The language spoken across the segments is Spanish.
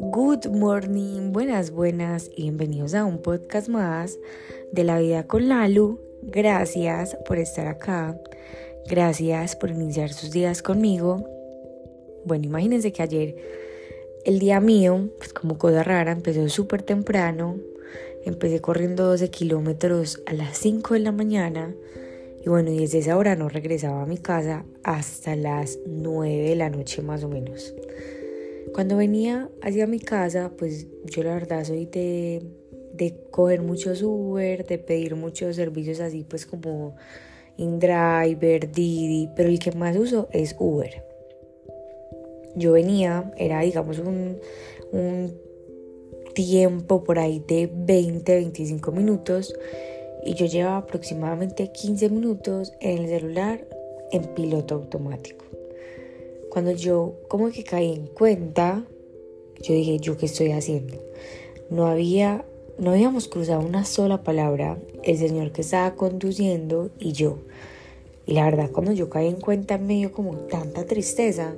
Good morning, buenas y bienvenidos a un podcast más de La Vida con Lalu. Gracias por estar acá, gracias por iniciar sus días conmigo. Bueno, imagínense que ayer el día mío, pues como cosa rara, empezó súper temprano. Empecé corriendo 12 kilómetros a las 5 de la mañana. Y bueno, y desde esa hora no regresaba a mi casa hasta las 9 de la noche más o menos. Cuando venía hacia mi casa, pues yo la verdad soy de coger muchos Uber, de pedir muchos servicios así pues como InDriver, Didi, pero el que más uso es Uber. Yo venía, era digamos un tiempo por ahí de 20, 25 minutos. Y yo llevaba aproximadamente 15 minutos en el celular en piloto automático. Cuando yo como que caí en cuenta, yo dije, ¿yo qué estoy haciendo? No habíamos cruzado una sola palabra, el señor que estaba conduciendo y yo. Y la verdad, cuando yo caí en cuenta me dio como tanta tristeza.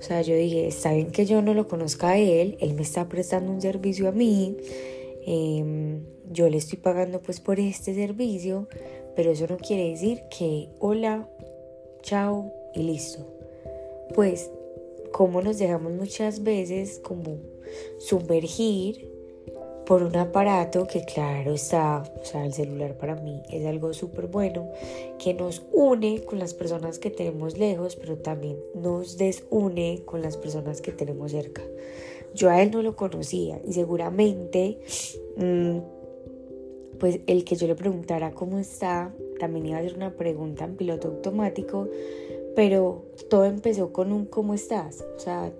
O sea, yo dije, está bien que yo no lo conozca a él, él me está prestando un servicio a mí. Yo le estoy pagando pues por este servicio, pero eso no quiere decir que hola, chao y listo. Pues como nos dejamos muchas veces como sumergir por un aparato que claro está, o sea, el celular para mí es algo súper bueno, que nos une con las personas que tenemos lejos, pero también nos desune con las personas que tenemos cerca. Yo a él no lo conocía y seguramente pues el que yo le preguntara cómo está también iba a ser una pregunta en piloto automático, pero todo empezó con un ¿cómo estás? O sea,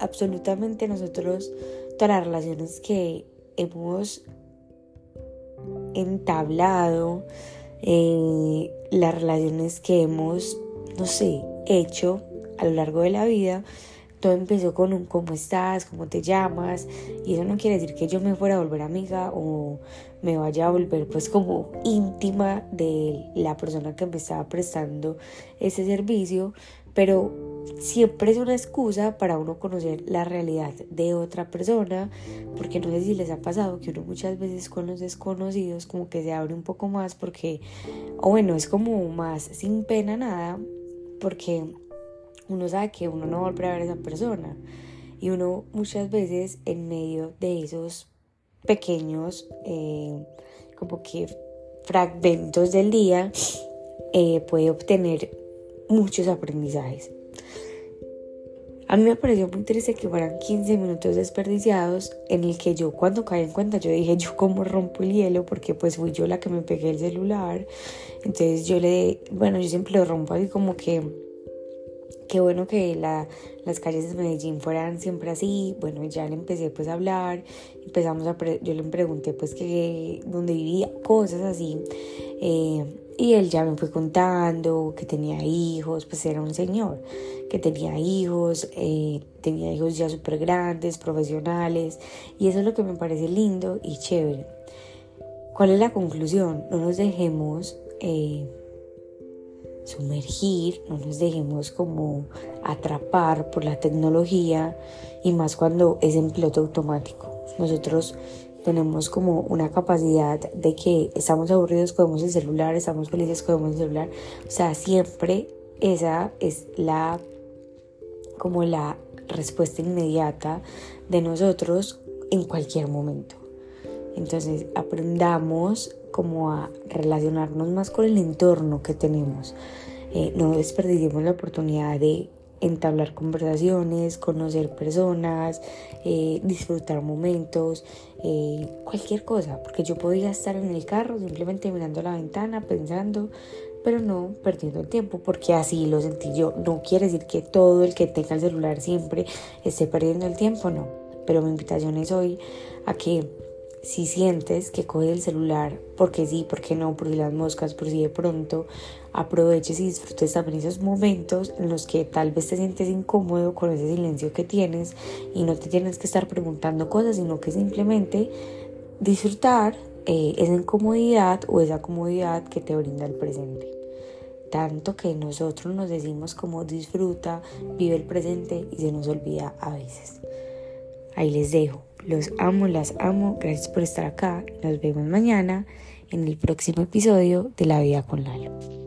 absolutamente nosotros, todas las relaciones que hemos entablado, las relaciones que hemos, hecho a lo largo de la vida, todo empezó con un ¿cómo estás? ¿Cómo te llamas? Y eso no quiere decir que yo me fuera a volver amiga o me vaya a volver pues como íntima de la persona que me estaba prestando ese servicio, pero siempre es una excusa para uno conocer la realidad de otra persona, porque no sé si les ha pasado que uno muchas veces con los desconocidos como que se abre un poco más porque, es como más sin pena nada, porque uno sabe que uno no va a volver a ver a esa persona y uno muchas veces en medio de esos pequeños como que fragmentos del día puede obtener muchos aprendizajes. A mí me pareció muy triste que fueran 15 minutos desperdiciados en el que yo cuando caí en cuenta yo dije yo cómo rompo el hielo porque pues fui yo la que me pegué el celular, entonces yo siempre lo rompo así como que qué bueno que las calles de Medellín fueran siempre así. Bueno, ya le empecé pues a hablar, yo le pregunté pues que dónde vivía, cosas así, y él ya me fue contando que tenía hijos, pues era un señor que tenía hijos ya súper grandes, profesionales, y eso es lo que me parece lindo y chévere. ¿Cuál es la conclusión? No nos dejemos sumergir, no nos dejemos como atrapar por la tecnología y más cuando es en piloto automático. Nosotros tenemos como una capacidad de que estamos aburridos, cogemos el celular, estamos felices, cogemos el celular. O sea, siempre esa es la respuesta inmediata de nosotros en cualquier momento. Entonces aprendamos como a relacionarnos más con el entorno que tenemos. No desperdiciemos la oportunidad de entablar conversaciones, conocer personas, disfrutar momentos, cualquier cosa, porque yo podía estar en el carro simplemente mirando la ventana, pensando, pero no perdiendo el tiempo, porque así lo sentí yo. No quiere decir que todo el que tenga el celular siempre esté perdiendo el tiempo, no, pero mi invitación es hoy a que si sientes que coges el celular porque sí, porque no, por si las moscas, por si de pronto, aproveches y disfrutes también esos momentos en los que tal vez te sientes incómodo con ese silencio que tienes y no te tienes que estar preguntando cosas, sino que simplemente disfrutar esa incomodidad o esa comodidad que te brinda el presente. tanto que nosotros nos decimos como disfruta, vive el presente y se nos olvida a veces. Ahí les dejo, los amo, las amo, gracias por estar acá, nos vemos mañana en el próximo episodio de La Vida con Lalu.